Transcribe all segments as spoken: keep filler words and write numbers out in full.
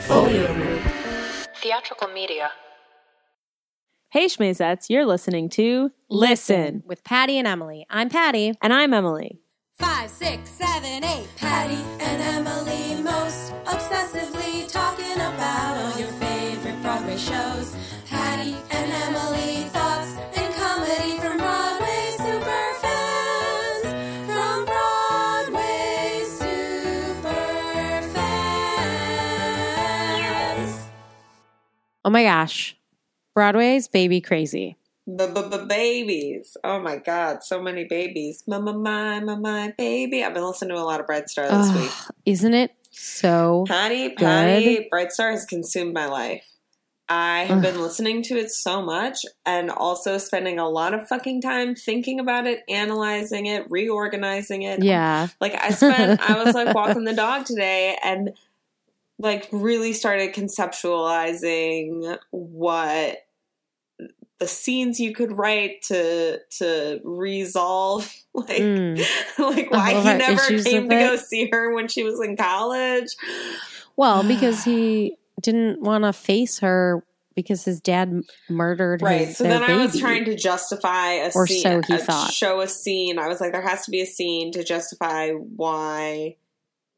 Folio Room. Theatrical Media. Hey Schmazettes, you're listening to Listen, Listen with Patty and Emily. I'm Patty. And I'm Emily. Five, six, seven, eight. Patty and Emily most obsessively talking about all your favorite Broadway shows. Patty and Emily thoughts and comedy from Broadway superfans. From Broadway superfans. Oh my gosh. Broadway's baby crazy. B-b-b-babies. Oh, my God. So many babies. Mama, my, my, my, baby. I've been listening to a lot of Bright Star this Ugh, week. Isn't it so Patty, good? Patty, Bright Star has consumed my life. I have Ugh. been listening to it so much and also spending a lot of fucking time thinking about it, analyzing it, reorganizing it. Yeah. Like, I spent, I was, like, walking the dog today and, like, really started conceptualizing what the scenes you could write to to resolve, like, mm. like why he never came to go see her when she was in college. Well, because he didn't want to face her because his dad murdered right. his, so their baby. Right, so then I was trying to justify a or scene. Or so he a, thought. Show a scene. I was like, there has to be a scene to justify why...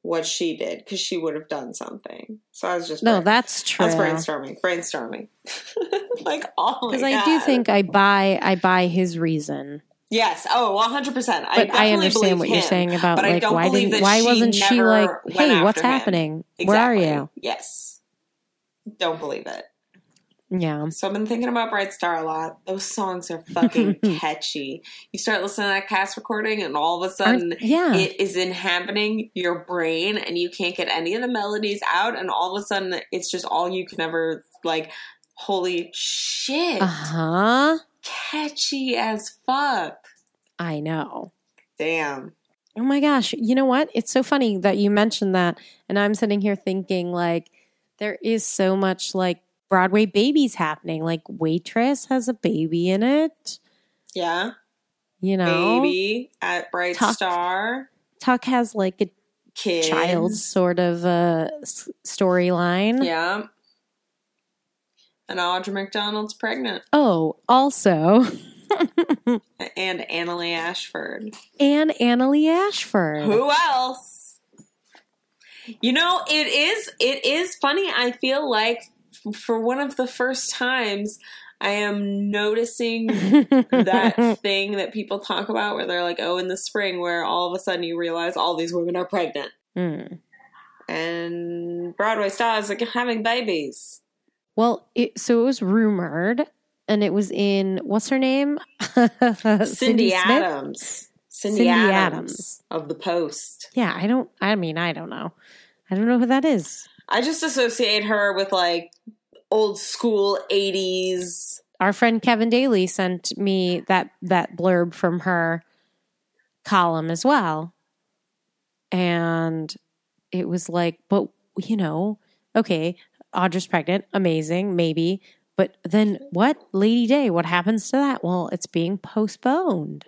what she did, because she would have done something. So I was just no, brain- that's true. I was brainstorming, brainstorming, like all because I God. do think I buy, I buy his reason. Yes, oh, one hundred percent. I definitely I understand what him, you're saying about but like I don't why believe that why she wasn't she like, hey, what's happening? Exactly. Where are you? Yes, don't believe it. Yeah. So I've been thinking about Bright Star a lot. Those songs are fucking catchy. You start listening to that cast recording and all of a sudden Aren't, yeah. it is inhabiting your brain and you can't get any of the melodies out. And all of a sudden it's just all you can ever like, holy shit. Uh-huh. Catchy as fuck. I know. Damn. Oh my gosh. You know what? It's so funny that you mentioned that. And I'm sitting here thinking like there is so much like Broadway babies happening. Like Waitress has a baby in it. Yeah. You know. Baby at Bright Tuck, Star. Tuck has like a Kids. child sort of a storyline. Yeah. And Audra McDonald's pregnant. Oh, also. And Annaleigh Ashford. And Annaleigh Ashford. Who else? You know, it is, it is funny. I feel like for one of the first times, I am noticing that thing that people talk about where they're like, oh, in the spring, where all of a sudden you realize all these women are pregnant. Mm. And Broadway stars are having babies. Well, it, so it was rumored, and it was in, what's her name? Cindy, Cindy Adams. Cindy, Cindy Adams. Adams. Of The Post. Yeah, I don't, I mean, I don't know. I don't know who that is. I just associate her with, like, old school eighties. Our friend Kevin Daly sent me that, that blurb from her column as well. And it was like, but, you know, okay, Audra's pregnant. Amazing, maybe. But then what? Lady Day, what happens to that? Well, it's being postponed.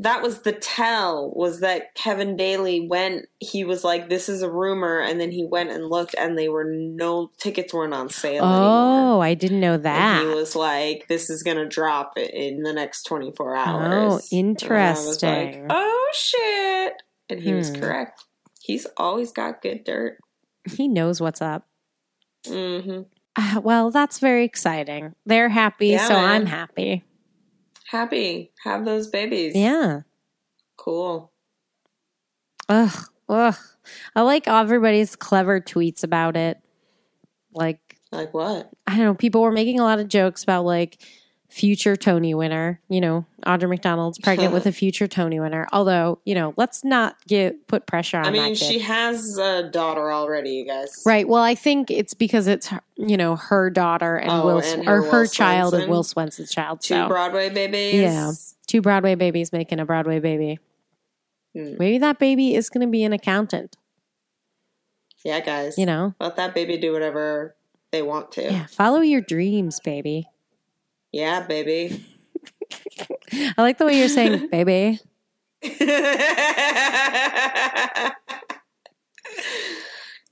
That was the tell, was that Kevin Daly went, he was like, this is a rumor, and then he went and looked, and they were no, tickets weren't on sale oh, anymore. Oh, I didn't know that. And he was like, this is going to drop in the next twenty-four hours. Oh, interesting. And I was like, oh, shit. And he hmm. was correct. He's always got good dirt. He knows what's up. Mm-hmm. Uh, well, that's very exciting. They're happy, yeah, so man. I'm happy. Happy. Have those babies. Yeah. Cool. Ugh. Ugh. I like everybody's clever tweets about it. Like. Like what? I don't know. People were making a lot of jokes about like future Tony winner. You know, Audra McDonald's pregnant with a future Tony winner. Although, you know, let's not get put pressure on. I mean, that she has a daughter already, you guys. Right. Well, I think it's because it's her, you know, her daughter and oh, Will, and her or Will her Swenson. Child and Will Swenson's child. Two so. Broadway babies. Yeah, two Broadway babies making a Broadway baby. Hmm. Maybe that baby is going to be an accountant. Yeah, guys. You know, let that baby do whatever they want to. Yeah, follow your dreams, baby. Yeah, baby. I like the way you're saying, baby.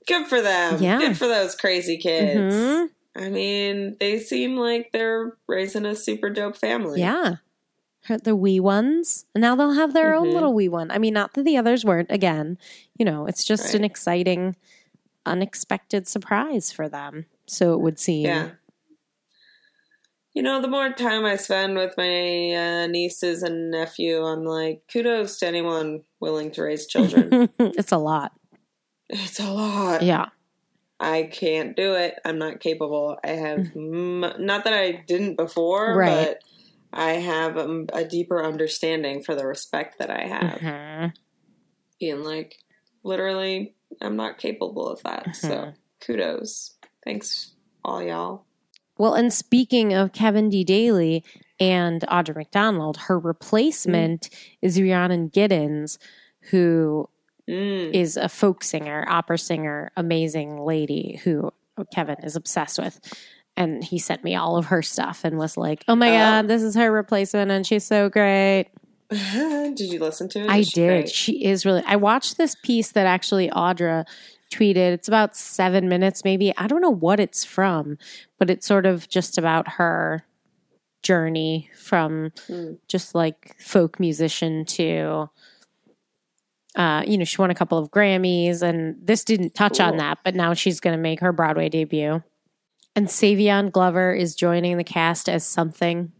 Good for them. Yeah. Good for those crazy kids. Mm-hmm. I mean, they seem like they're raising a super dope family. Yeah. The wee ones. And now they'll have their mm-hmm. own little wee one. I mean, not that the others weren't. Again, you know, it's just right. an exciting, unexpected surprise for them. So it would seem. Yeah. You know, the more time I spend with my uh, nieces and nephew, I'm like, kudos to anyone willing to raise children. It's a lot. It's a lot. Yeah. I can't do it. I'm not capable. I have, m- not that I didn't before, right. but I have a, a deeper understanding for the respect that I have. Mm-hmm. Being like, literally, I'm not capable of that. Mm-hmm. So kudos. Thanks, all y'all. Well, and speaking of Kevin D. Daly and Audra McDonald, her replacement mm. is Rhiannon Giddens, who mm. is a folk singer, opera singer, amazing lady who Kevin is obsessed with. And he sent me all of her stuff and was like, oh my oh. God, this is her replacement and she's so great. Did you listen to it? I did. Great? She is really – I watched this piece that actually Audra – tweeted. It's about seven minutes, maybe. I don't know what it's from, but it's sort of just about her journey from mm. just like folk musician to, uh, you know, she won a couple of Grammys, and this didn't touch cool. on that, but now she's going to make her Broadway debut. And Savion Glover is joining the cast as something.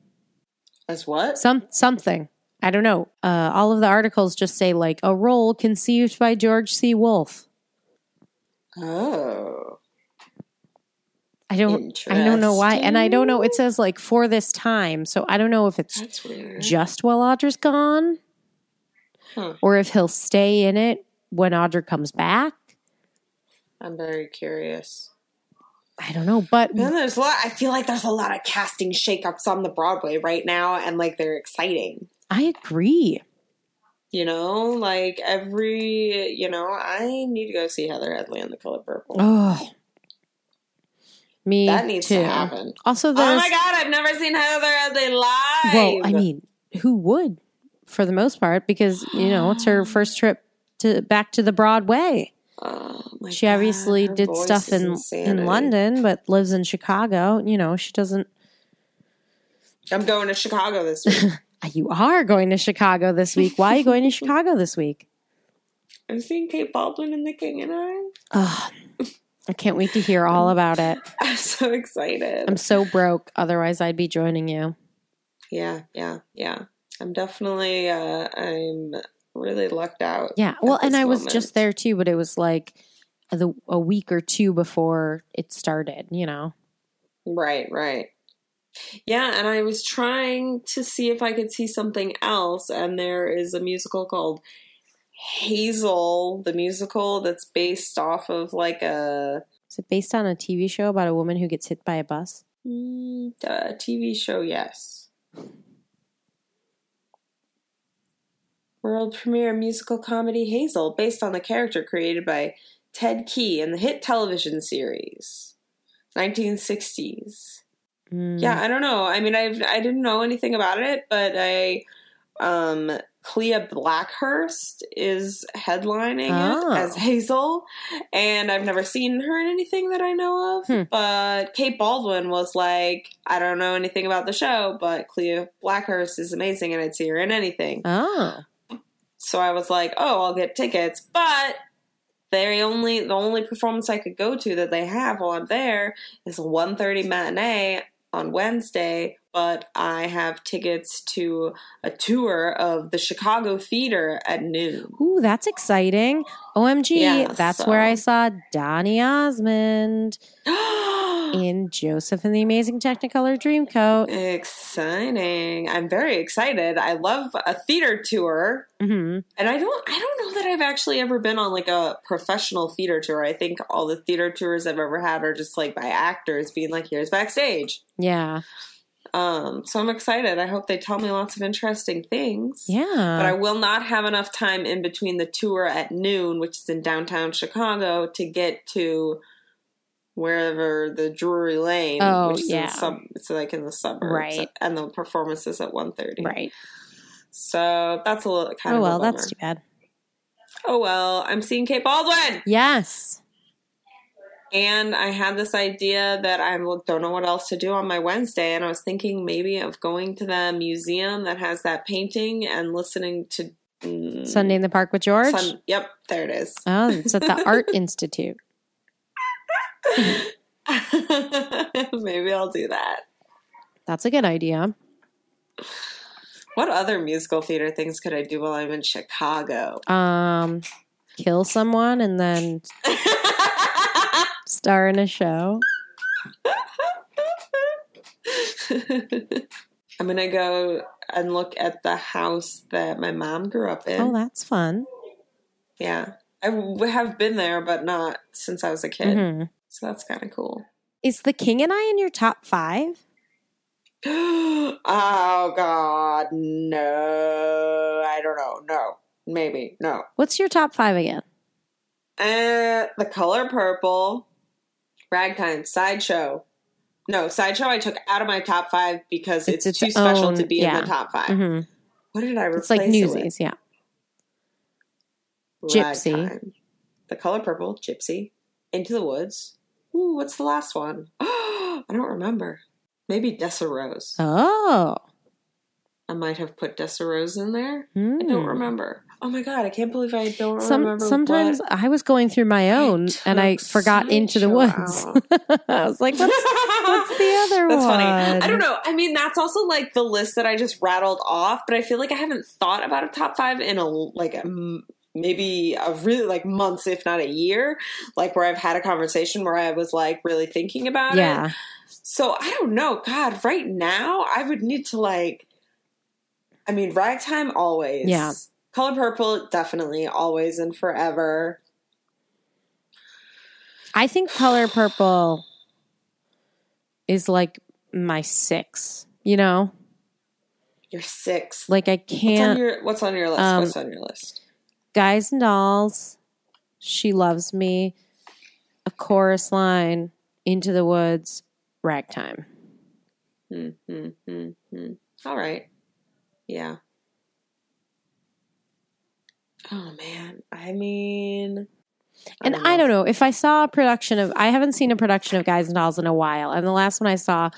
As what? Some something. I don't know. Uh, all of the articles just say like a role conceived by George C. Wolfe. Oh, I don't, I don't know why. And I don't know, it says like for this time. So I don't know if it's just while Audra's gone huh. or if he'll stay in it when Audra comes back. I'm very curious. I don't know, but no, there's a lot, I feel like there's a lot of casting shakeups on the Broadway right now. And like, they're exciting. I agree. You know, like every, you know, I need to go see Heather Headley in The Color Purple. Oh, me That needs too. to happen. Also, there's... Oh my God, I've never seen Heather Headley live. Well, I mean, who would for the most part? Because, you know, it's her first trip to back to the Broadway. Oh my she God, obviously did stuff in, in London, but lives in Chicago. You know, she doesn't... I'm going to Chicago this week. You are going to Chicago this week. Why are you going to Chicago this week? I'm seeing Kate Baldwin in The King and I. Oh, I can't wait to hear all about it. I'm so excited. I'm so broke. Otherwise, I'd be joining you. Yeah, yeah, yeah. I'm definitely, uh, I'm really lucked out. Yeah, well, and I moment. was just there too, but it was like the, a week or two before it started, you know? Right, right. Yeah, and I was trying to see if I could see something else, and there is a musical called Hazel, the musical that's based off of like a... Is it based on a T V show about a woman who gets hit by a bus? Mm, a T V show, yes. World premiere musical comedy Hazel, based on the character created by Ted Key in the hit television series, nineteen sixties. Yeah, I don't know. I mean, I've I didn't know anything about it, but I, um, Clea Blackhurst is headlining oh. it as Hazel, and I've never seen her in anything that I know of. Hmm. But Kate Baldwin was like, I don't know anything about the show, but Clea Blackhurst is amazing, and I'd see her in anything. Oh, so I was like, oh, I'll get tickets, but. They only the only performance I could go to that they have while I'm there is a one thirty matinee on Wednesday, but I have tickets to a tour of the Chicago Theater at noon. Ooh, that's exciting. O M G, yeah, that's so. Where I saw Donnie Osmond in Joseph and the Amazing Technicolor Dreamcoat. Exciting. I'm very excited. I love a theater tour. Mm-hmm. And I don't I don't know that I've actually ever been on like a professional theater tour. I think all the theater tours I've ever had are just like by actors being like, here's backstage. Yeah. Um, so I'm excited. I hope they tell me lots of interesting things. Yeah. But I will not have enough time in between the tour at noon, which is in downtown Chicago, to get to wherever the Drury Lane. Oh, which is yeah. In sub- it's like in the suburbs. Right. And the performance is at one thirty. Right. So that's a little kind oh, of Oh, well, that's too bad. Oh, well. I'm seeing Kate Baldwin. Yes. And I had this idea that I don't know what else to do on my Wednesday. And I was thinking maybe of going to the museum that has that painting and listening to mm, Sunday in the Park with George. Sun, yep. There it is. Oh, it's at the Art Institute. Maybe I'll do that. That's a good idea. What other musical theater things could I do while I'm in Chicago? Um, kill someone and then... Star in a show. I'm going to go and look at the house that my mom grew up in. Oh, that's fun. Yeah. I have been there, but not since I was a kid. Mm-hmm. So that's kind of cool. Is The King and I in your top five? Oh, God. No. I don't know. No. Maybe. No. What's your top five again? Uh, The Color Purple. Ragtime, Sideshow. No, Sideshow I took out of my top five because it's, it's, it's too special own, to be yeah. in the top five. Mm-hmm. What did I replace it with? It's like Newsies, yeah. Gypsy. Ragtime, The Color Purple, Gypsy, Into the Woods. Ooh, what's the last one? I don't remember. Maybe Dessa Rose. Oh. I might have put Dessa Rose in there. Mm. I don't remember. Oh my God, I can't believe I don't Some, remember Sometimes what I was going through my own I and I forgot Into the Woods. I was like, what's, what's the other that's one? That's funny. I don't know. I mean, that's also like the list that I just rattled off, but I feel like I haven't thought about a top five in a, like a, maybe a really like months, if not a year, like where I've had a conversation where I was like really thinking about yeah. it. So I don't know. God, right now I would need to like, I mean, Ragtime always. Yeah. Color Purple, definitely, always and forever. I think Color Purple is like my six, you know? Your six. Like I can't. What's on your, what's on your list? Um, what's on your list? Guys and Dolls, She Loves Me, A Chorus Line, Into the Woods, Ragtime. Mm-hmm, mm-hmm. All right. Yeah. Oh, man. I mean... I and know. I don't know. If I saw a production of... I haven't seen a production of Guys and Dolls in a while. And the last one I saw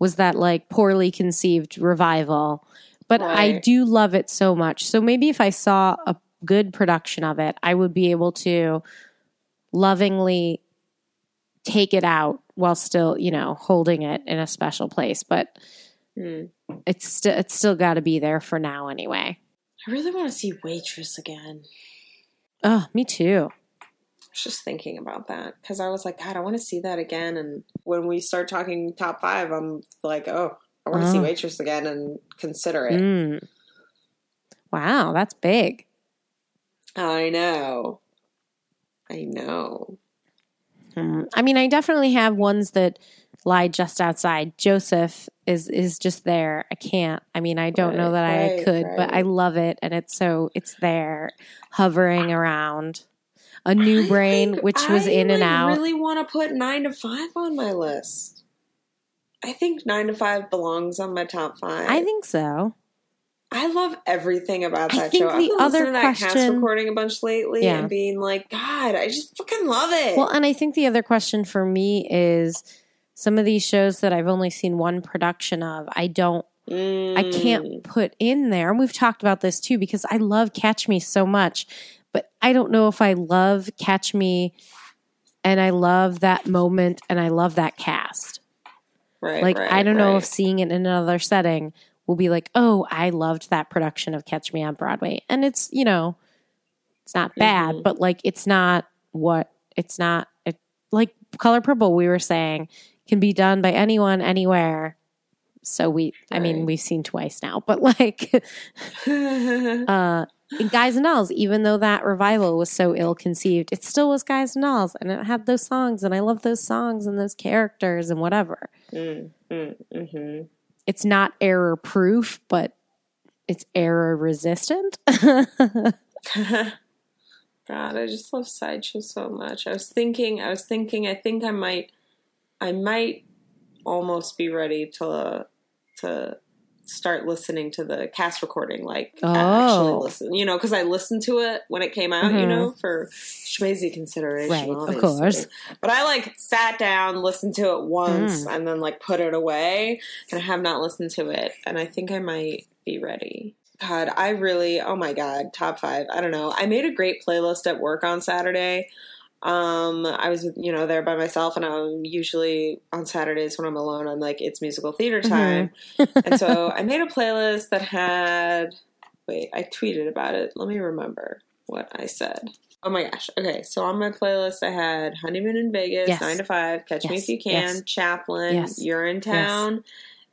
was that, like, poorly conceived revival. But right. I do love it so much. So maybe if I saw a good production of it, I would be able to lovingly take it out while still, you know, holding it in a special place. But mm. it's, st- it's still got to be there for now anyway. I really want to see Waitress again. Oh, me too. I was just thinking about that because I was like, God, I want to see that again. And when we start talking top five, I'm like, oh, I want to oh. see Waitress again and consider it. Mm. Wow, that's big. I know. I know. Mm. I mean, I definitely have ones that lie just outside. Joseph is is just there. I can't. I mean, I don't right, know that right, I could, right. but I love it, and it's so it's there, hovering around. A New I Brain, which was I in like and out. I really want to put Nine to Five on my list. I think Nine to Five belongs on my top five. I think so. I love everything about that I think show. I've been listening to that question, cast recording a bunch lately yeah. and being like, God, I just fucking love it. Well, and I think the other question for me is. Some of these shows that I've only seen one production of, I don't, mm. I can't put in there. And we've talked about this too, because I love Catch Me so much, but I don't know if I love Catch Me and I love that moment and I love that cast. Right. Like, right, I don't right. know if seeing it in another setting will be like, oh, I loved that production of Catch Me on Broadway. And it's, you know, it's not bad, mm-hmm. but like, it's not what, it's not, it, like Color Purple, we were saying, can be done by anyone, anywhere. So we, right. I mean, we've seen twice now, but like, uh, Guys and Dolls, even though that revival was so ill-conceived, it still was Guys and Dolls, and it had those songs, and I love those songs and those characters and whatever. Mm, mm, mm-hmm. It's not error-proof, but it's error-resistant. God, I just love Sideshow so much. I was thinking, I was thinking, I think I might... I might almost be ready to to start listening to the cast recording, like oh. actually listen, you know, because I listened to it when it came out, mm-hmm. you know, for schmazy consideration. Right, obviously. Of course. But I like sat down, listened to it once, mm. and then like put it away, and I have not listened to it, and I think I might be ready. God, I really, oh my God, top five. I don't know. I made a great playlist at work on Saturday. Um, I was, you know, there by myself, and I'm usually on Saturdays when I'm alone, I'm like, it's musical theater time. Mm-hmm. And so I made a playlist that had, wait, I tweeted about it. Let me remember what I said. Oh my gosh. Okay. So on my playlist, I had Honeymoon in Vegas, yes. Nine to Five, Catch yes. Me If You Can, yes. Chaplin, yes. You're in Town. Yes.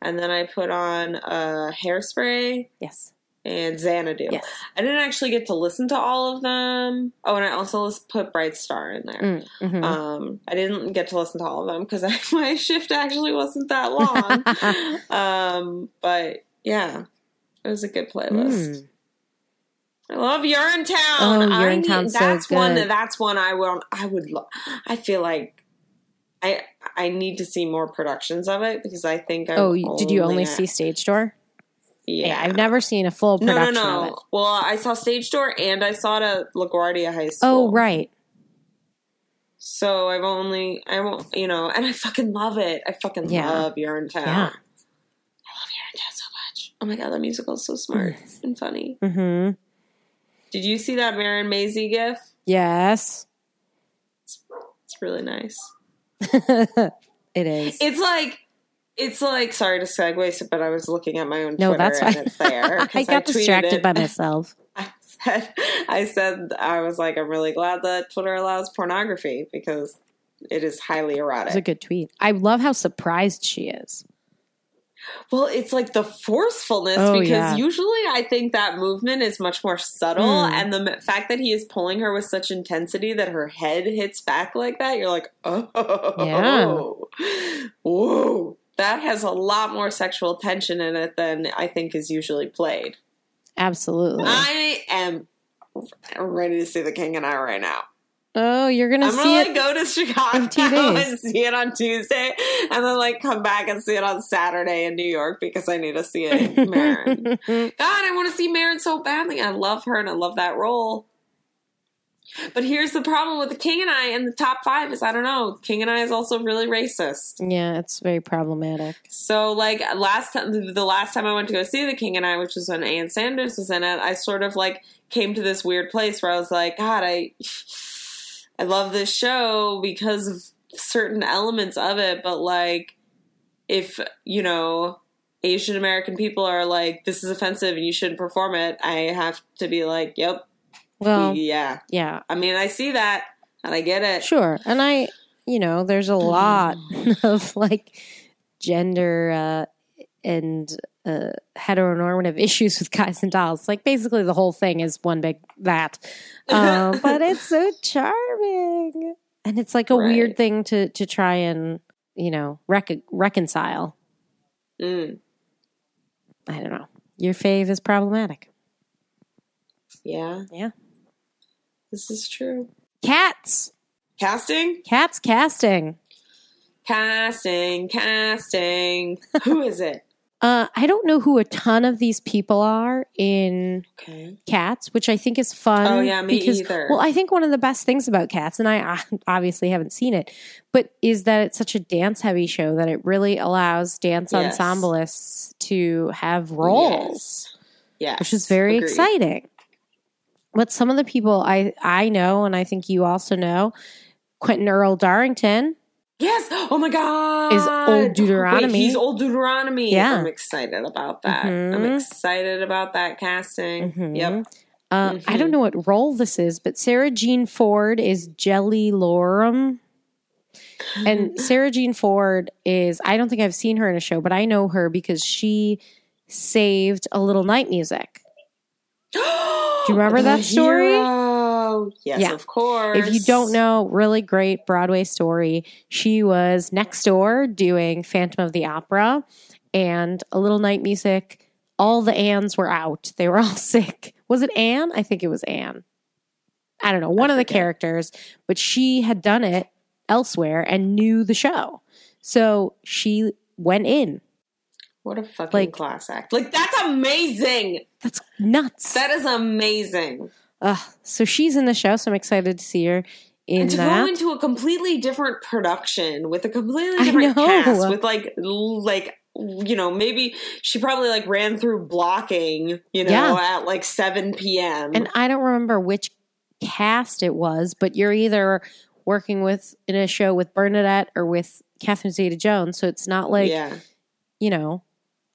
And then I put on, uh, Hairspray. Yes. And Xanadu. Yes. I didn't actually get to listen to all of them. Oh, and I also put Bright Star in there. Mm, mm-hmm. Um, I didn't get to listen to all of them because my shift actually wasn't that long. um, but, yeah, it was a good playlist. Mm. I love You're in Town. Oh, You're in Town's so good. One, that's one I would, I would love. I feel like I I need to see more productions of it because I think I Oh, only did you only at, see Stage Door? Yeah. yeah, I've never seen a full production no, no, no. of it. Well, I saw Stage Door and I saw it at LaGuardia High School. Oh, right. So I've only, I won't, you know, and I fucking love it. I fucking yeah. love You're in Town. Yeah. I love You're in Town so much. Oh my God, that musical is so smart mm. and funny. Mm-hmm. Did you see that Maren Maisie gif? Yes. It's, it's really nice. It is. It's like. It's like, sorry to segue, but I was looking at my own Twitter no, that's and it's there. I got I distracted it. by myself. I said, I said, I was like, I'm really glad that Twitter allows pornography because it is highly erotic. It's a good tweet. I love how surprised she is. Well, it's like the forcefulness oh, because yeah. usually I think that movement is much more subtle. Mm. And the fact that he is pulling her with such intensity that her head hits back like that, you're like, oh, yeah. whoa. That has a lot more sexual tension in it than I think is usually played. Absolutely. I am ready to see The King and I right now. Oh, you're going to see gonna, it? I'm going to go to Chicago two days. and see it on Tuesday and then like come back and see it on Saturday in New York because I need to see it in Maren. God, I want to see Maren so badly. I love her and I love that role. But here's the problem with The King and I and the top five is, I don't know, King and I is also really racist. Yeah, it's very problematic. So, like, last time, the last time I went to go see The King and I, which was when Ann Sanders was in it, I sort of, like, came to this weird place where I was like, God, I, I love this show because of certain elements of it, but, like, if, you know... Asian American people are like, this is offensive and you shouldn't perform it, I have to be like, yep. Well, yeah. Yeah. I mean, I see that and I get it. Sure. And I, you know, there's a lot of like gender uh, and uh, heteronormative issues with Guys and Dolls. Like basically the whole thing is one big that. Uh, but it's so charming. And it's like a right. weird thing to, to try and, you know, rec- reconcile. Mm. I don't know. Your fave is problematic. Yeah. Yeah. This is true. Cats. Casting? Cats casting. Casting, casting. Who is it? Uh, I don't know who a ton of these people are in okay. Cats, which I think is fun. Oh, yeah, me because, either. Well, I think one of the best things about Cats, and I obviously haven't seen it, but is that it's such a dance-heavy show that it really allows dance yes. ensemblists to have roles, yes. Yes. which is very Agreed. exciting. But some of the people I, I know, and I think you also know, Quentin Earl Darrington. Yes. Oh, my God. Is Old Deuteronomy. Wait, he's Old Deuteronomy. Yeah. I'm excited about that. Mm-hmm. I'm excited about that casting. Mm-hmm. Yep. Uh, mm-hmm. I don't know what role this is, but Sarah Jean Ford is Jelly Lorem. And Sarah Jean Ford is, I don't think I've seen her in a show, but I know her because she saved A Little Night Music. Do you remember that story? Oh, yes, yeah. of course. If you don't know, really great Broadway story. She was next door doing Phantom of the Opera and A Little Night Music. All the Anns were out. They were all sick. Was it Anne? I think it was Anne. I don't know. One I of the characters. But she had done it elsewhere and knew the show. So she went in. What a fucking like, class act. Like, that's amazing. That's nuts. That is amazing. Uh, so she's in the show, so I'm excited to see her in and to that. Go into a completely different production with a completely different cast with like, like, you know, maybe she probably like ran through blocking, you know, yeah. at like seven p.m. And I don't remember which cast it was, but you're either working with in a show with Bernadette or with Catherine Zeta-Jones, so it's not like, yeah. you know,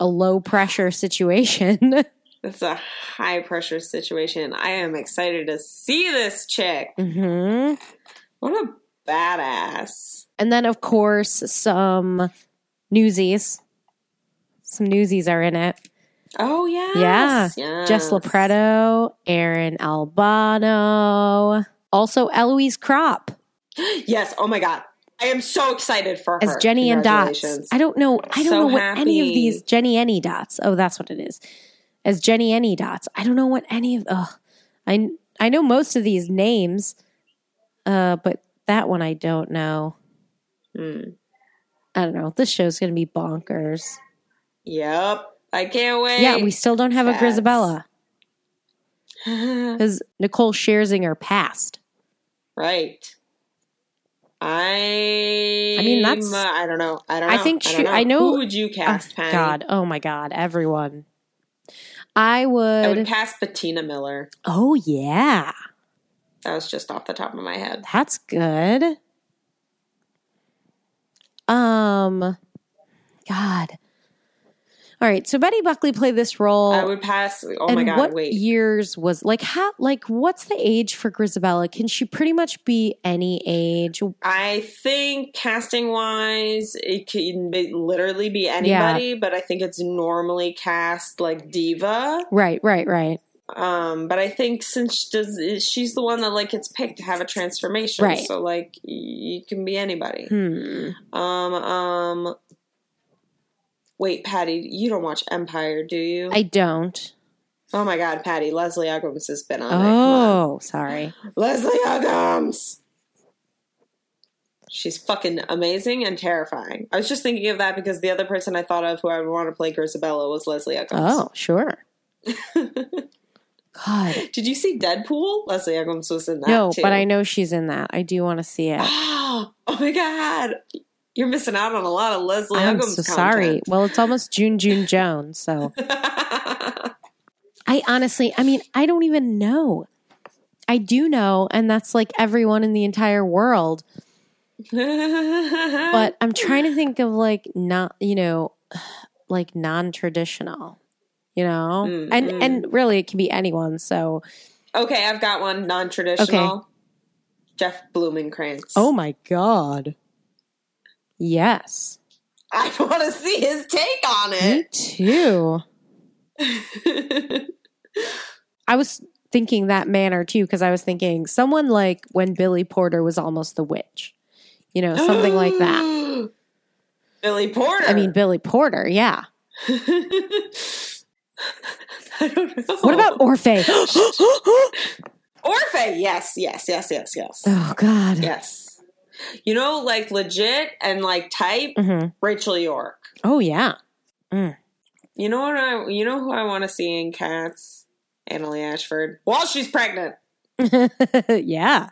a low pressure situation. It's a high pressure situation. I am excited to see this chick. Mm-hmm. What a badass. And then, of course, some Newsies. Some Newsies are in it. Oh, yes. Yeah. Yes. Jess Lopreto, Aaron Albano, also Eloise Kropp. Yes. Oh, my God. I am so excited for her. As Jenny and Dots. I don't know. I don't so know what happy. Any of these Jenny Any Dots. Oh, that's what it is. As Jenny Any Dots. I don't know what any of ugh. I I know most of these names, uh, but that one I don't know. Mm. I don't know. This show's going to be bonkers. Yep. I can't wait. Yeah, we still don't have Cats. a Grisabella. Because Nicole Scherzinger passed. Right. I I mean, that's... Uh, I don't know. I don't know. I think... I, she, know. I know... Who would you cast, Penny? Oh, God. Oh, my God. Everyone. I would... I would pass Bettina Miller. Oh, yeah. That was just off the top of my head. That's good. Um, God. All right, so Betty Buckley played this role. I would pass... Oh, and my God, what wait. what years was... Like, how, like, what's the age for Grisabella? Can she pretty much be any age? I think, casting-wise, it can be, literally be anybody, yeah. but I think it's normally cast, like, diva. Right, right, right. Um, but I think since she does, she's the one that, like, gets picked to have a transformation. Right. So, like, you can be anybody. Hmm. Um, um... Wait, Patty, you don't watch Empire, do you? I don't. Oh, my God, Patty. Leslie Uggams has been on oh, it. Oh, sorry. Leslie Uggams! She's fucking amazing and terrifying. I was just thinking of that because the other person I thought of who I would want to play Grisabella was Leslie Uggams. Oh, sure. God. Did you see Deadpool? Leslie Uggams was in that, No, too. But I know she's in that. I do want to see it. Oh, oh my God. You're missing out on a lot of Leslie Uggams. I'm so content. sorry. Well, it's almost June, June Jones, so. I honestly, I mean, I don't even know. I do know, and that's like everyone in the entire world. But I'm trying to think of like not, you know, like non-traditional, you know? Mm-hmm. And and really, it can be anyone, so. Okay, I've got one non-traditional. Okay. Jeff Blumenkranz. Oh, my God. Yes. I want to see his take on it. Me too. I was thinking that manner too, because I was thinking someone like when Billy Porter was almost the witch. You know, something like that. Billy Porter? I mean, Billy Porter, yeah. I don't know. What about Orphée? Orphée, yes, yes, yes, yes, yes. Oh, God. Yes. You know, like legit and like type, mm-hmm. Rachel York. Oh yeah. Mm. You know what I? You know who I want to see in Cats? Annaleigh Ashford while she's pregnant. Yeah.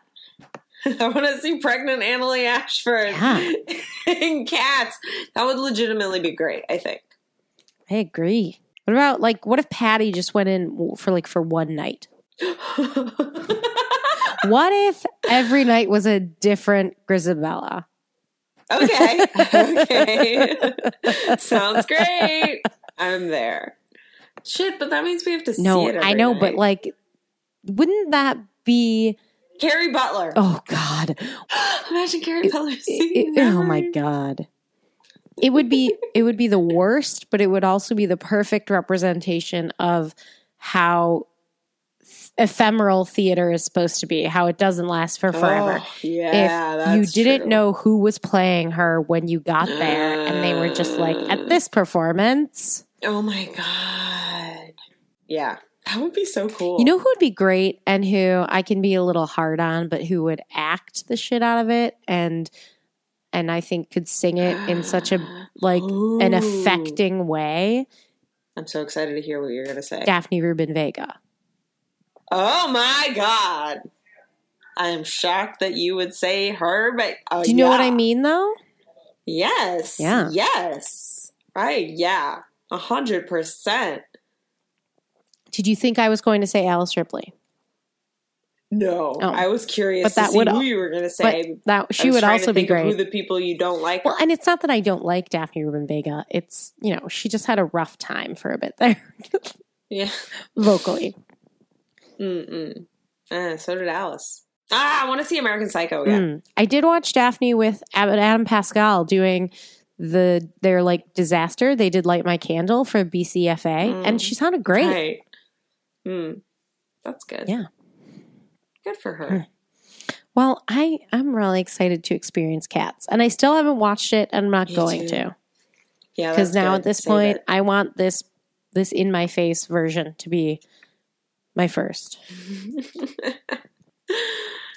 I want to see pregnant Annaleigh Ashford yeah. in Cats. That would legitimately be great. I think. I agree. What about like? What if Patty just went in for like for one night? What if every night was a different Grisabella? Okay. Okay. Sounds great. I'm there. Shit, but that means we have to no, see it every I know, night. But like, wouldn't that be... Carrie Butler. Oh, God. Imagine Carrie it, Butler seeing it, it, Oh, my God. It would be. It would be the worst, but it would also be the perfect representation of how... ephemeral theater is supposed to be, how it doesn't last for forever. Oh, yeah, if that's you didn't true. know who was playing her when you got uh, there, and they were just like, at this performance. Oh my God. Yeah, that would be so cool. You know who would be great and who I can be a little hard on, but who would act the shit out of it and and I think could sing it in such a like Ooh. an affecting way. I'm so excited to hear what you're going to say. Daphne Rubin Vega. Oh my God. I am shocked that you would say her, but uh, do you know yeah. what I mean though? Yes. Yeah. Yes. Right. Yeah. A hundred percent. Did you think I was going to say Alice Ripley? No, oh. I was curious but that to see would, who you were going to say. That she would also to think be great. Who the people you don't like? Well, and it's not that I don't like Daphne Rubin Vega. It's, you know, she just had a rough time for a bit there. yeah, vocally. Mm. Uh, so did Alice. Ah, I want to see American Psycho again. Mm. I did watch Daphne with Adam Pascal doing the their like disaster. They did Light My Candle for B C F A, mm. and she sounded great. Right. Mm. That's good. Yeah. Good for her. Well, I, I'm really excited to experience Cats. And I still haven't watched it, and I'm not Me going too. to. Yeah, because now good. at this Save point, it. I want this this in-my-face version to be my first.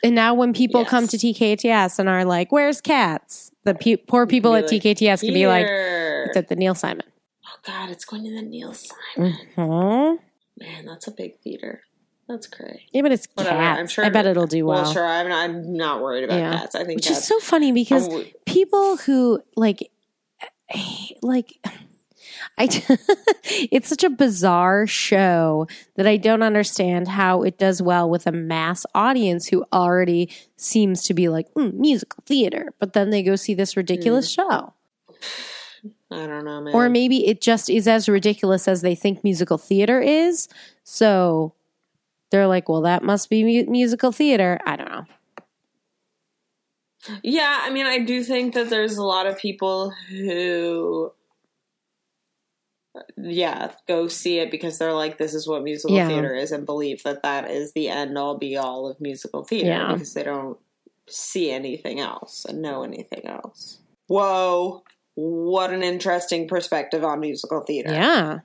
And now when people yes. come to T K T S and are like, where's Cats? The pe- poor people at like, T K T S can be like, it's at the Neil Simon. Oh, God, it's going to the Neil Simon. Mm-hmm. Man, that's a big theater. That's great. Yeah, but it's Whatever. Cats. I'm sure I bet it'll do well. Well, sure. I'm not, I'm not worried about yeah. Cats. I think Which Cats, is so funny because I'm, people who, like, like, I, it's such a bizarre show that I don't understand how it does well with a mass audience who already seems to be like, mm, musical theater, but then they go see this ridiculous mm. show. I don't know, man. Or maybe it just is as ridiculous as they think musical theater is, so... They're like, well, that must be mu- musical theater. I don't know. Yeah, I mean, I do think that there's a lot of people who, yeah, go see it because they're like, this is what musical yeah. theater is, and believe that that is the end all be all of musical theater yeah. because they don't see anything else and know anything else. Whoa, what an interesting perspective on musical theater.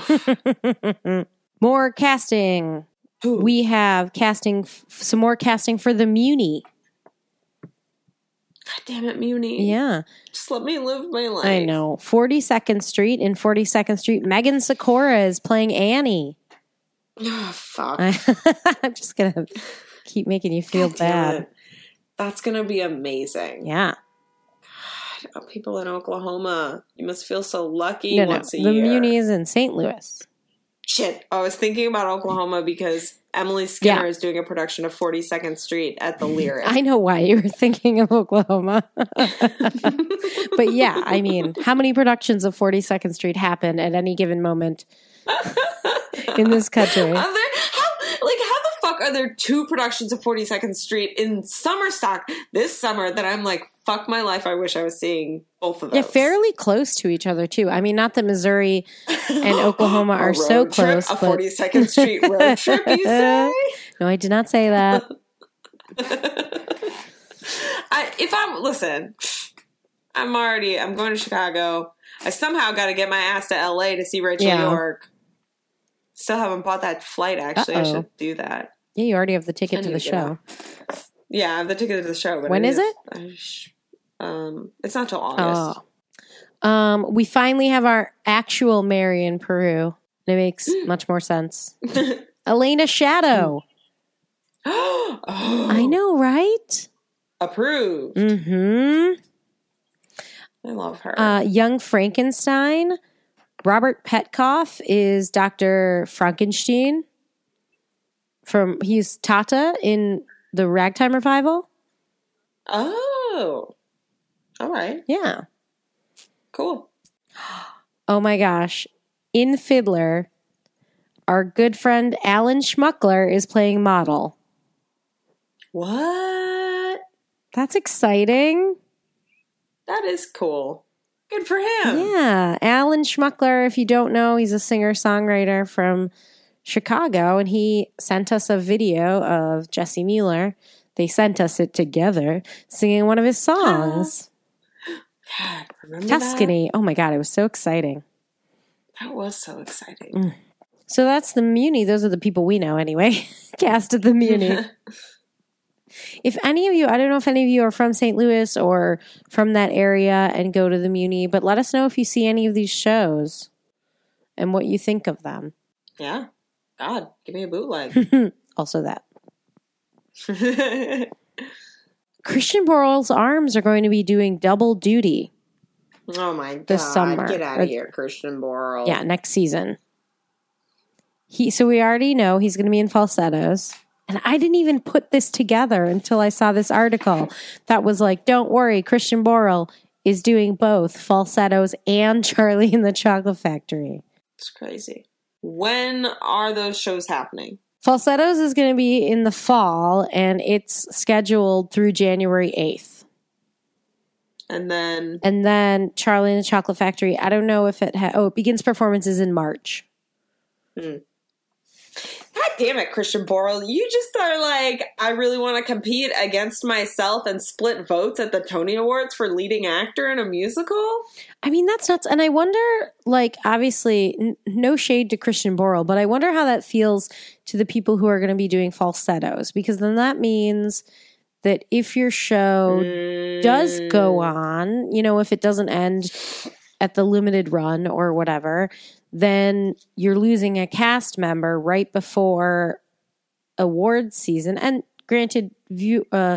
Yeah. More casting. Ooh. We have casting, f- some more casting for the Muni. God damn it, Muni. Yeah. Just let me live my life. I know. forty-second Street. In forty-second Street, Megan Sikora is playing Annie. Oh, fuck. I, I'm just going to keep making you feel God bad. That's going to be amazing. Yeah. God, oh, people in Oklahoma, you must feel so lucky no, once no. a the year. The Muni is in Saint Louis. Shit, I was thinking about Oklahoma because Emily Skinner yeah. is doing a production of forty-second Street at the Lyric. I know why you were thinking of Oklahoma. But yeah, I mean, how many productions of forty-second Street happen at any given moment in this country? Are there, how, like, how the fuck are there two productions of forty-second Street in summer stock this summer that I'm like, fuck my life, I wish I was seeing both of those. Yeah, fairly close to each other, too. I mean, not that Missouri and Oklahoma are so close. Trip, but... A forty-second Street road trip, you say? No, I did not say that. I, if I'm, listen, I'm already, I'm going to Chicago. I somehow got to get my ass to L A to see Rachel yeah. York. Still haven't bought that flight, actually. Uh-oh. I should do that. Yeah, you already have the ticket I to the show. Out. Yeah, I have the ticket to the show. But when is it? I sh- Um, it's not till August. Oh. Um, we finally have our actual Marion Peru. It makes much more sense. Elena Shadow. oh. I know, right? Approved. Mm-hmm. I love her. Uh, Young Frankenstein. Robert Petkoff is Doctor Frankenstein. From he's Tata in the Ragtime revival. Oh. All right. Yeah. Cool. Oh my gosh. In Fiddler, our good friend Alan Schmuckler is playing Model. What? That's exciting. That is cool. Good for him. Yeah. Alan Schmuckler, if you don't know, he's a singer-songwriter from Chicago, and he sent us a video of Jesse Mueller. They sent us it together, singing one of his songs. Uh-huh. God, remember Tuscany. That? Oh my God, it was so exciting. That was so exciting. Mm. So that's the Muni. Those are the people we know anyway. Cast at the Muni. If any of you, I don't know if any of you are from Saint Louis or from that area and go to the Muni, but let us know if you see any of these shows and what you think of them. Yeah. God, give me a bootleg. Also that. Christian Borle's Arms are going to be doing double duty. Oh my God. This summer. Get out of here, Christian Borle. Yeah, next season. He, so we already know he's going to be in Falsettos. And I didn't even put this together until I saw this article that was like, don't worry, Christian Borle is doing both Falsettos and Charlie and the Chocolate Factory. It's crazy. When are those shows happening? Falsettos is going to be in the fall, and it's scheduled through January eighth. And then? And then Charlie and the Chocolate Factory. I don't know if it... Ha- oh, it begins performances in March. Hmm. God damn it, Christian Borle. You just are like, I really want to compete against myself and split votes at the Tony Awards for leading actor in a musical? I mean, that's nuts. And I wonder, like, obviously, n- no shade to Christian Borle, but I wonder how that feels to the people who are going to be doing Falsettos. Because then that means that if your show mm. does go on, you know, if it doesn't end at the limited run or whatever, then you're losing a cast member right before awards season. And granted, view, uh,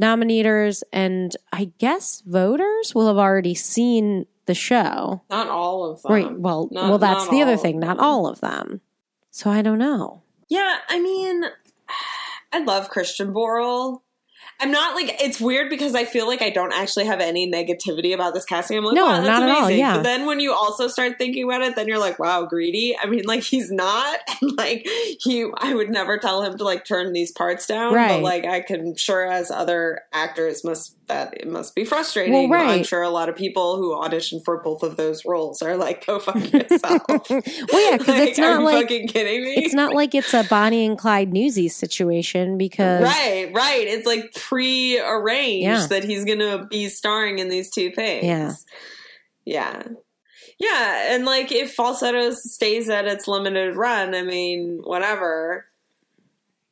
nominators and I guess voters will have already seen the show. Not all of them. Right. Well, not, well, that's the other thing. Not all of them. So I don't know. Yeah, I mean, I love Christian Borle. I'm not like, it's weird because I feel like I don't actually have any negativity about this casting. I'm like, no, wow, that's not amazing. At all, yeah. But then when you also start thinking about it, then you're like, wow, greedy. I mean, like, he's not. And, like, he, I would never tell him to, like, turn these parts down. Right. But, like, I can sure as other actors must, that it must be frustrating. Well, right. I'm sure a lot of people who audition for both of those roles are like, go fuck yourself. Well, yeah, because like, it's not are you like, fucking kidding me? It's not like it's a Bonnie and Clyde Newsies situation because. Right, right. It's like, pre-arranged yeah. that he's gonna be starring in these two things. Yeah. Yeah. Yeah. And like if Falsettos stays at its limited run, I mean, whatever.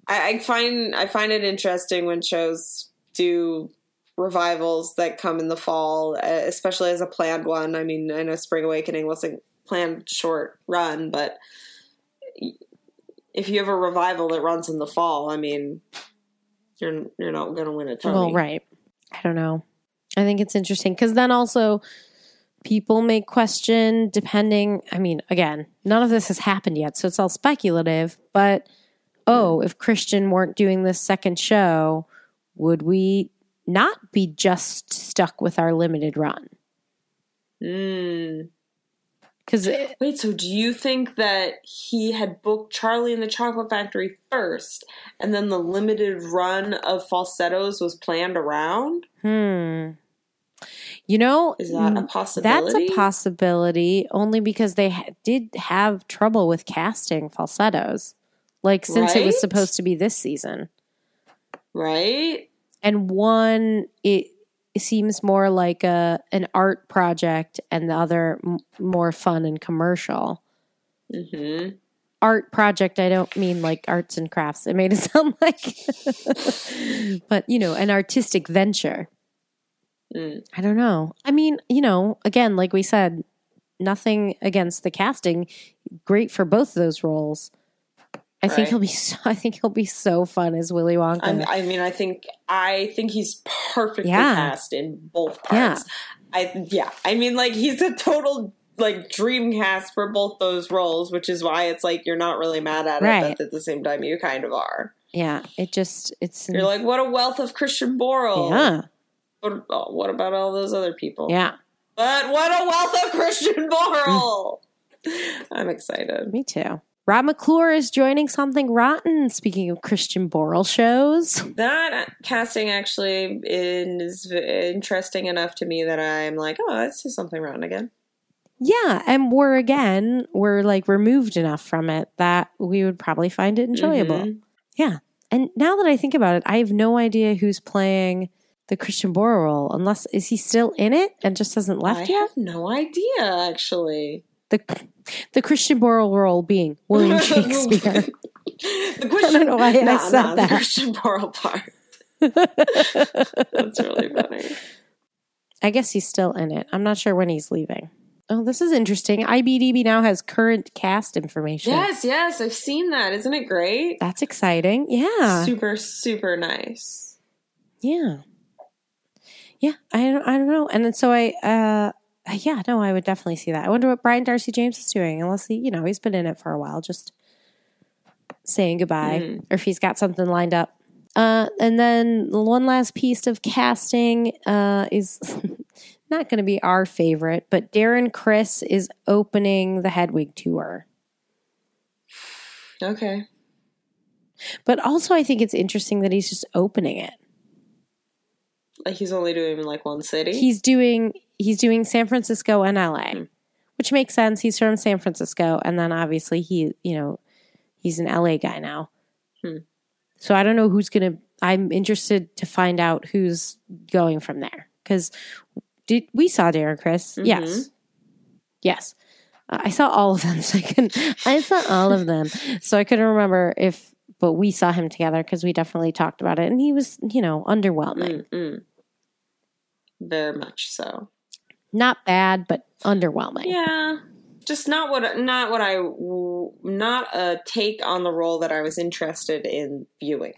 I, I find I find it interesting when shows do revivals that come in the fall, especially as a planned one. I mean, I know Spring Awakening was a planned short run, but if you have a revival that runs in the fall, I mean, You're you're not going to win a Tony. Well, right. I don't know. I think it's interesting because then also people may question depending. I mean, again, none of this has happened yet, so it's all speculative. But oh, if Christian weren't doing this second show, would we not be just stuck with our limited run? Mm. Cause it, Wait, so do you think that he had booked Charlie and the Chocolate Factory first, and then the limited run of Falsettos was planned around? Hmm. You know, is that a possibility? That's a possibility, only because they ha- did have trouble with casting Falsettos, like since right? it was supposed to be this season, right? And one it. It seems more like a an art project and the other m- more fun and commercial. Mm-hmm. Art project, I don't mean like arts and crafts. It made it sound like, but you know, an artistic venture. Mm. I don't know. I mean, you know, again, like we said, nothing against the casting. Great for both of those roles. I think right. he'll be. So, I think he'll be so fun as Willy Wonka. I'm, I mean, I think I think he's perfectly yeah. cast in both parts. Yeah. I yeah. I mean, like he's a total like dream cast for both those roles, which is why it's like you're not really mad at right. it, but at the same time you kind of are. Yeah, it just it's you're like what a wealth of Christian Borle. Yeah. What, oh, what about all those other people? Yeah. But what a wealth of Christian Borle. I'm excited. Me too. Rob McClure is joining Something Rotten, speaking of Christian Borle shows. That casting actually is interesting enough to me that I'm like, oh, let's do Something Rotten again. Yeah, and we're again, we're like removed enough from it that we would probably find it enjoyable. Mm-hmm. Yeah, and now that I think about it, I have no idea who's playing the Christian Borle role, unless, is he still in it and just hasn't left I yet? I have no idea, actually. The The Christian Borle role being William Shakespeare. The Christian, I don't know why nah, I said nah, that. The Christian moral part. That's really funny. I guess he's still in it. I'm not sure when he's leaving. Oh, this is interesting. I M D B now has current cast information. Yes, yes. I've seen that. Isn't it great? That's exciting. Yeah. Super, super nice. Yeah. Yeah. I don't, I don't know. And then so I, uh, yeah, no, I would definitely see that. I wonder what Brian Darcy James is doing. Unless he, you know, he's been in it for a while, just saying goodbye. Mm. Or if he's got something lined up. Uh, and then the one last piece of casting uh, is not going to be our favorite, but Darren Criss is opening the Hedwig tour. Okay. But also I think it's interesting that he's just opening it. Like he's only doing like one city? He's doing he's doing San Francisco and L A, mm-hmm. which makes sense. He's from San Francisco, and then obviously he, you know, he's an L A guy now. Hmm. So I don't know who's going to – I'm interested to find out who's going from there. Because did we saw Darren Criss. Mm-hmm. Yes. Yes. Uh, I saw all of them. So I couldn't – I saw all of them. So I couldn't remember if – but we saw him together because we definitely talked about it. And he was, you know, underwhelming. Mm-mm. Very much so. Not bad, but underwhelming. Yeah. Just not what not what I not a take on the role that I was interested in viewing.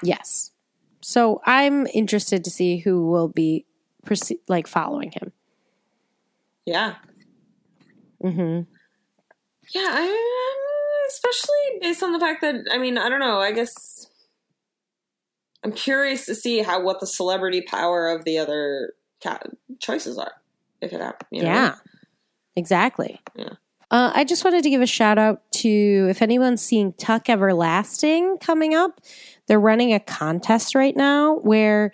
Yes, so I'm interested to see who will be perce- like following him. Yeah. Mm-hmm. Yeah, I, especially based on the fact that I mean I don't know I guess I'm curious to see how what the celebrity power of the other ca- choices are if it happens. You know? Yeah. Exactly. Yeah. Uh, I just wanted to give a shout out to if anyone's seeing Tuck Everlasting coming up, they're running a contest right now where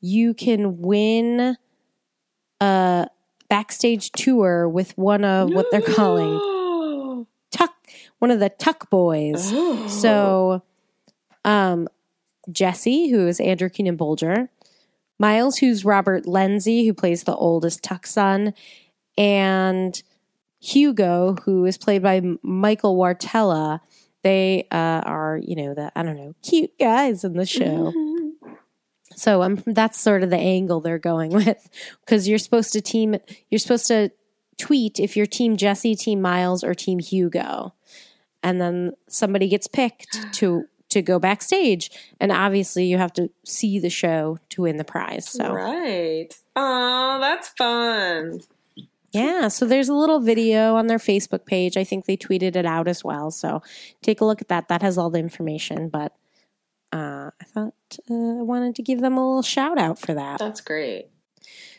you can win a backstage tour with one of what they're calling Tuck, one of the Tuck Boys. Oh. So um, Jesse, who is Andrew Keenan Bolger, Miles, who's Robert Lenzi, who plays the oldest Tuck son, and Hugo, who is played by Michael Wartella. They uh, are, you know, the, I don't know, cute guys in the show. Mm-hmm. So um, that's sort of the angle they're going with, because you're supposed to team, you're supposed to tweet if you're Team Jesse, Team Miles, or Team Hugo. And then somebody gets picked to to go backstage. And obviously you have to see the show to win the prize. So right. Oh, that's fun. Yeah, so there's a little video on their Facebook page. I think they tweeted it out as well. So take a look at that. That has all the information. But uh, I thought uh, I wanted to give them a little shout out for that. That's great.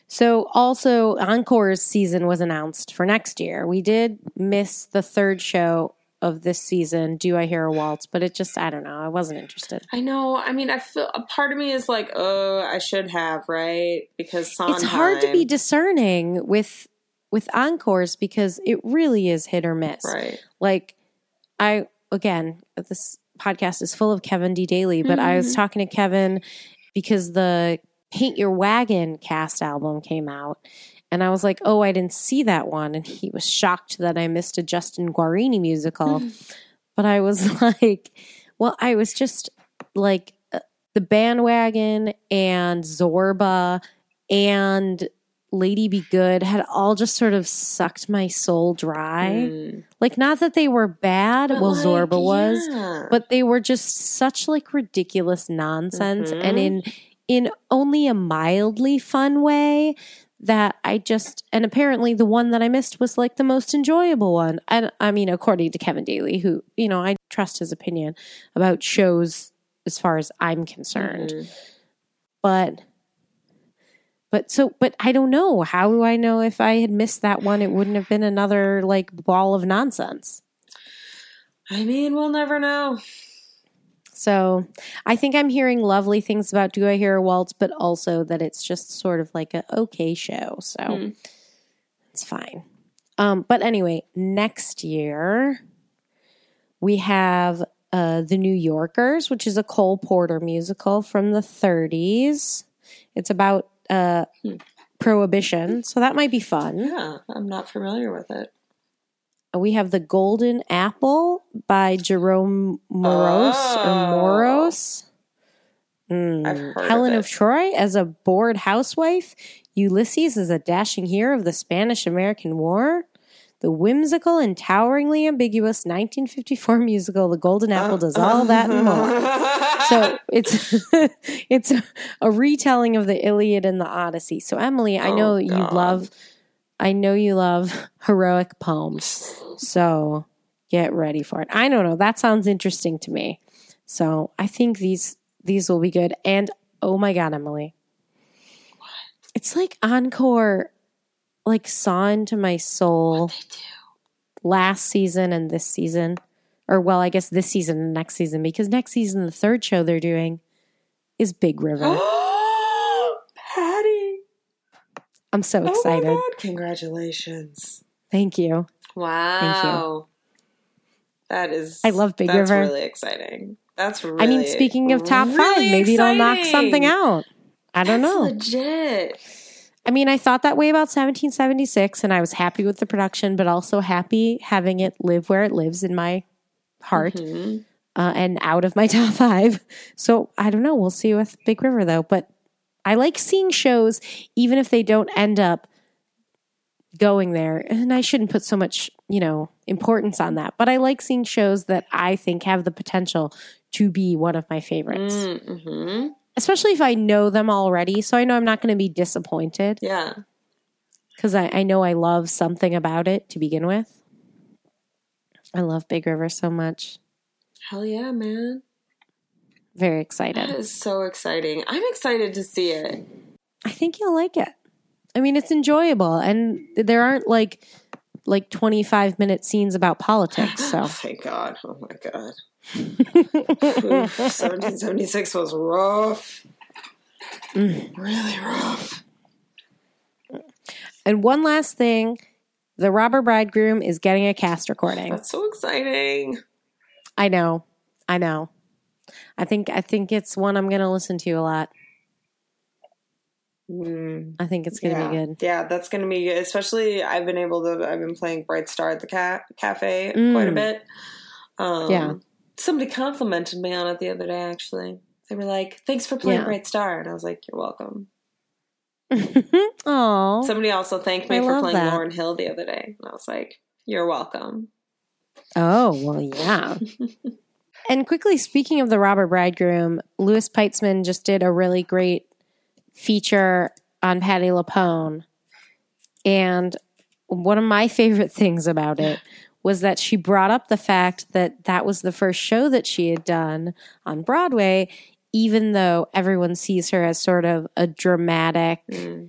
So also, Encore's season was announced for next year. We did miss the third show of this season, Do I Hear a Waltz? But it just, I don't know. I wasn't interested. I know. I mean, I feel a part of me is like, oh, I should have, right? Because Sondheim. It's hard to be discerning with... with Encores, because it really is hit or miss. Right. Like I, again, this podcast is full of Kevin D. Daly, but mm-hmm. I was talking to Kevin because the Paint Your Wagon cast album came out, and I was like, oh, I didn't see that one. And he was shocked that I missed a Justin Guarini musical. But I was like, well, I was just like uh, the Bandwagon and Zorba and Lady Be Good had all just sort of sucked my soul dry. Mm. Like, not that they were bad, but well, like, Zorba was, yeah. But they were just such like ridiculous nonsense, mm-hmm. and in in only a mildly fun way that I just. And apparently, the one that I missed was like the most enjoyable one. And I, I mean, according to Kevin Daly, who you know, I trust his opinion about shows as far as I'm concerned, mm-hmm. but. But so, but I don't know. How do I know if I had missed that one, it wouldn't have been another like ball of nonsense? I mean, we'll never know. So I think I'm hearing lovely things about Do I Hear a Waltz, but also that it's just sort of like a okay show. So hmm. it's fine. Um, but anyway, next year we have uh, The New Yorkers, which is a Cole Porter musical from the thirties. It's about Uh, prohibition, so that might be fun. Yeah, I'm not familiar with it. we have The Golden Apple by Jerome Morose oh. or Moros. Mm. I've heard Helen of, of Troy as a bored housewife. Ulysses as a dashing hero of the Spanish-American War. The whimsical and toweringly ambiguous nineteen fifty-four musical The Golden Apple does all that and more. So it's it's a, a retelling of the Iliad and the Odyssey. So Emily, I know oh, you love I know you love heroic poems. So get ready for it. I don't know. That sounds interesting to me. So I think these these will be good. And oh my God, Emily. What? It's like encore. Like saw into my soul they do. Last season and this season, or well, I guess this season and next season, because next season the third show they're doing is Big River. Patty, I'm so excited! Oh my God. Congratulations! Thank you. Wow, thank you. That is, I love Big that's River. That's really exciting. That's really. I mean, speaking of top really five, maybe exciting. They'll knock something out. I don't that's know. Legit. I mean, I thought that way about seventeen seventy-six, and I was happy with the production, but also happy having it live where it lives in my heart mm-hmm. uh, and out of my top five. So I don't know. We'll see with Big River, though. But I like seeing shows, even if they don't end up going there. And I shouldn't put so much, you know, importance on that. But I like seeing shows that I think have the potential to be one of my favorites. Mm-hmm. Especially if I know them already, so I know I'm not going to be disappointed. Yeah. Because I, I know I love something about it to begin with. I love Big River so much. Hell yeah, man. Very excited. That is so exciting. I'm excited to see it. I think you'll like it. I mean, it's enjoyable, and there aren't like like twenty-five minute scenes about politics. So. Thank God. Oh, my God. seventeen seventy-six was rough. Mm. Really rough. And one last thing, The Robber Bridegroom is getting a cast recording. That's so exciting. I know. I know. I think I think it's one I'm going to listen to a lot. Mm. I think it's going to yeah. be good. Yeah, that's going to be good. Especially I've been able to I've been playing Bright Star at the ca- cafe mm. quite a bit. Um, yeah. Somebody complimented me on it the other day, actually. They were like, thanks for playing yeah. Bright Star. And I was like, you're welcome. Aww. Somebody also thanked me I for playing that. Lauryn Hill the other day. And I was like, you're welcome. Oh, well, yeah. And quickly, speaking of The Robber Bridegroom, Louis Peitzman just did a really great feature on Patti LuPone. And one of my favorite things about it was that she brought up the fact that that was the first show that she had done on Broadway, even though everyone sees her as sort of a dramatic mm.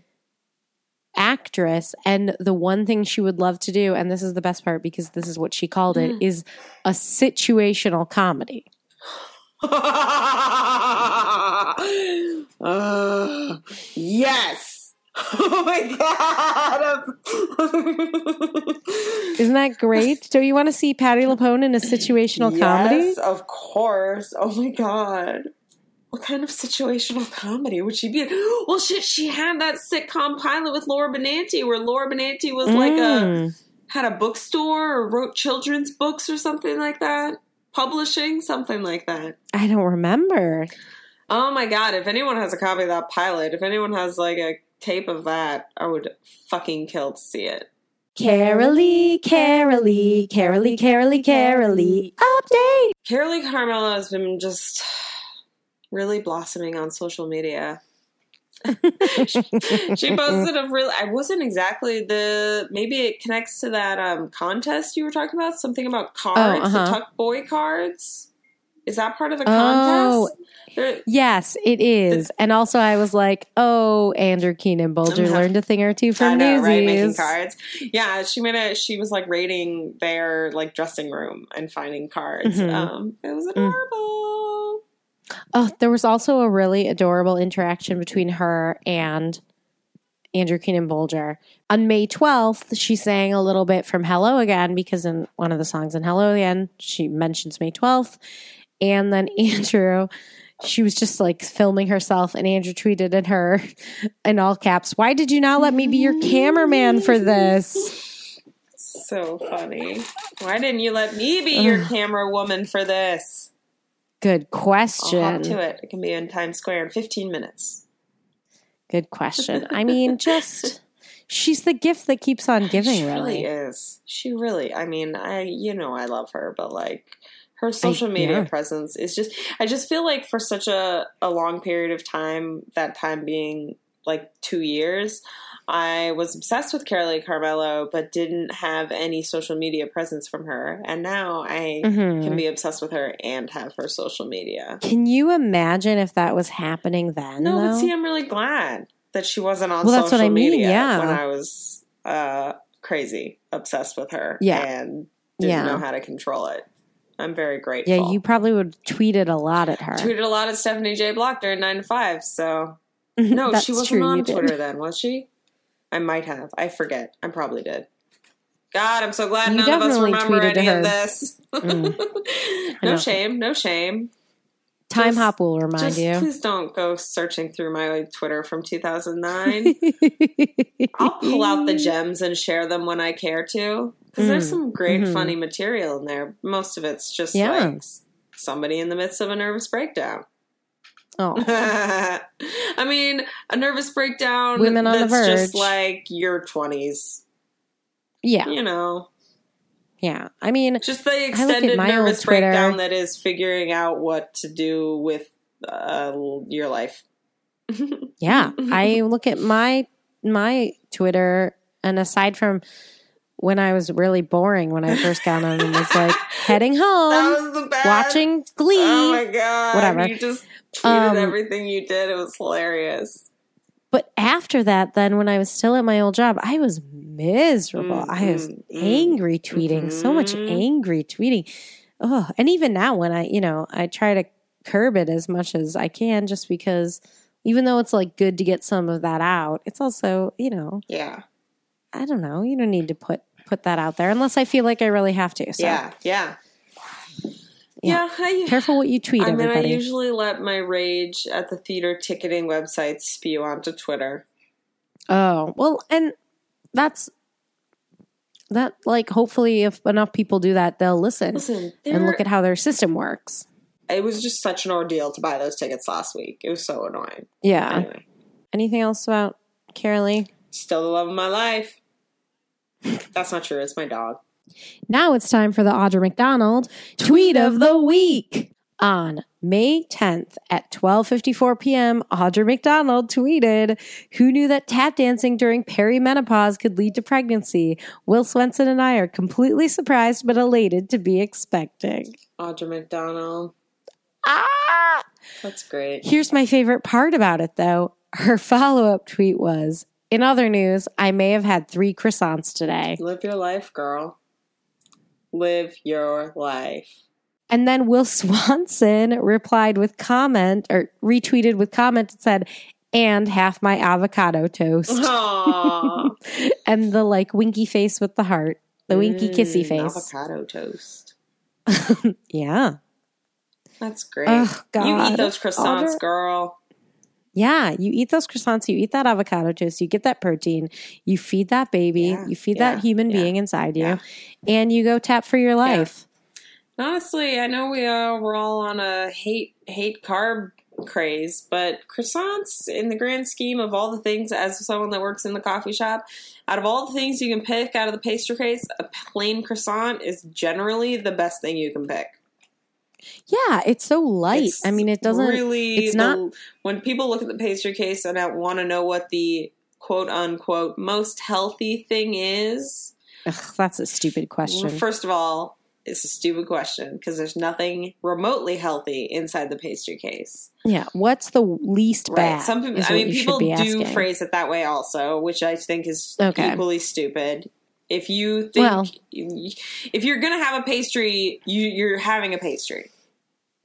actress. And the one thing she would love to do, and this is the best part because this is what she called it, mm. is a situational comedy. uh, yes! Oh my God! Isn't that great? Do you want to see Patti LuPone in a situational yes, comedy? Yes, of course. Oh my God. What kind of situational comedy would she be in? Well, shit, she had that sitcom pilot with Laura Benanti where Laura Benanti was like mm. a, had a bookstore or wrote children's books or something like that. Publishing, something like that. I don't remember. Oh my God. If anyone has a copy of that pilot, if anyone has like a tape of that, I would fucking kill to see it. Carolee, Carolee, Carolee, Carolee, Carolee, update! Carolee Carmelo has been just really blossoming on social media. she, she posted a real. I wasn't exactly the, maybe it connects to that um, contest you were talking about, something about cards, oh, uh-huh. the Tuck Boy cards. Is that part of the contest? Oh, yes, it is. And also I was like, oh, Andrew Keenan Bolger learned a thing or two from Newsies. I know, right? Making cards. Yeah, she made a, she was like raiding their like dressing room and finding cards. Mm-hmm. Um, it was adorable. Mm. Oh, there was also a really adorable interaction between her and Andrew Keenan Bolger. On May twelfth, she sang a little bit from Hello Again, because in one of the songs in Hello Again, she mentions May twelfth. And then Andrew, she was just like filming herself, and Andrew tweeted at her in all caps, "Why did you not let me be your cameraman for this?" So funny. Why didn't you let me be your camera woman for this? Good question. I'll hop to it. It can be in Times Square in fifteen minutes. Good question. I mean, just... She's the gift that keeps on giving, she really. She really is. She really, I mean, I, you know, I love her, but like her social I, media yeah. presence is just, I just feel like for such a, a long period of time, that time being like two years, I was obsessed with Carolee Carmelo, but didn't have any social media presence from her. And now I mm-hmm. can be obsessed with her and have her social media. Can you imagine if that was happening then? No, though? But see, I'm really glad. That she wasn't on well, social that's what I media mean, yeah. when I was uh, crazy, obsessed with her, yeah. and didn't yeah. know how to control it. I'm very grateful. Yeah, you probably would tweet it a lot at her. Tweeted a lot at Stephanie J. Block during nine to five, so... No, she wasn't true, on Twitter did. Then, was she? I might have. I forget. I probably did. God, I'm so glad you none of us remember any of this. Mm. no shame, no shame. Time just, hop will remind just, you. Please don't go searching through my Twitter from two thousand nine. I'll pull out the gems and share them when I care to. Because mm. there's some great mm-hmm. funny material in there. Most of it's just yeah. like somebody in the midst of a nervous breakdown. Oh. I mean, a nervous breakdown Women on that's the verge. Just like your twenties. Yeah. You know. Yeah, I mean, just the extended nervous breakdown that is figuring out what to do with uh, your life. yeah, I look at my my Twitter, and aside from when I was really boring when I first got on, and was like heading home, that was the best. Watching Glee. Oh my god, whatever. You just tweeted um, everything you did. It was hilarious. But after that, then when I was still at my old job, I was miserable. Mm-hmm. I was angry tweeting, mm-hmm. so much angry tweeting. Oh, and even now when I, you know, I try to curb it as much as I can, just because even though it's like good to get some of that out, it's also, you know, yeah, I don't know. You don't need to put, put that out there unless I feel like I really have to. So. Yeah. Yeah. Yeah, yeah I, careful what you tweet, I mean, everybody. I usually let my rage at the theater ticketing website spew onto Twitter. Oh, well, and that's that, like, hopefully if enough people do that, they'll listen, listen and look at how their system works. It was just such an ordeal to buy those tickets last week. It was so annoying. Yeah. Anyway. Anything else about Carolee? Still the love of my life. That's not true. It's my dog. Now it's time for the Audra McDonald Tweet of the Week. On May tenth at twelve fifty-four p.m., Audra McDonald tweeted, "Who knew that tap dancing during perimenopause could lead to pregnancy? Will Swenson and I are completely surprised but elated to be expecting." Audra McDonald. Ah! That's great. Here's my favorite part about it, though. Her follow-up tweet was, "In other news, I may have had three croissants today." Live your life, girl. Live your life. And then Will Swanson replied with comment, or retweeted with comment, and said, "And half my avocado toast." And the like winky face with the heart, the winky mm, kissy face. Avocado toast. Yeah. That's great. Oh, God. You eat those croissants, Audra- girl. Yeah, you eat those croissants, you eat that avocado toast, you get that protein, you feed that baby, yeah, you feed yeah, that human yeah, being inside you, yeah. and you go tap for your life. Yeah. Honestly, I know we uh, we're all on a hate hate carb craze, but croissants, in the grand scheme of all the things, as someone that works in the coffee shop, out of all the things you can pick out of the pastry case, a plain croissant is generally the best thing you can pick. Yeah, it's so light. It's I mean, it doesn't really. It's the, not when people look at the pastry case and want to know what the quote unquote most healthy thing is. Ugh, that's a stupid question. First of all, it's a stupid question because there's nothing remotely healthy inside the pastry case. Yeah, what's the least right. bad? Some people, I mean, people do asking. phrase it that way also, which I think is okay. equally stupid. If you think well, if you're gonna have a pastry, you, you're having a pastry.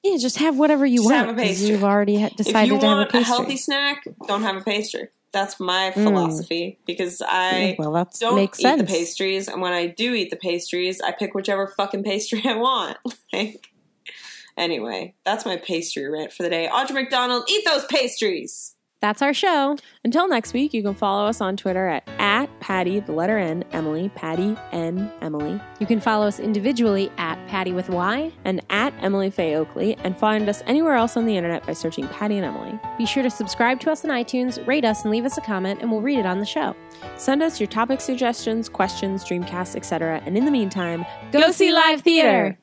Yeah, just have whatever you just want. Have a pastry. You've already decided to have a pastry. If you want a healthy snack, don't have a pastry. That's my philosophy mm. because I well, that's, don't makes eat sense. the pastries, and when I do eat the pastries, I pick whichever fucking pastry I want. Like, anyway, that's my pastry rant for the day. Audra McDonald, eat those pastries. That's our show. Until next week, you can follow us on Twitter at, at Patty, the letter N, Emily, Patty N, Emily. You can follow us individually at Patty with Y and at Emily Faye Oakley, and find us anywhere else on the internet by searching Patty and Emily. Be sure to subscribe to us on iTunes, rate us, and leave us a comment, and we'll read it on the show. Send us your topic suggestions, questions, dreamcasts, et cetera. And in the meantime, go, go see live theater!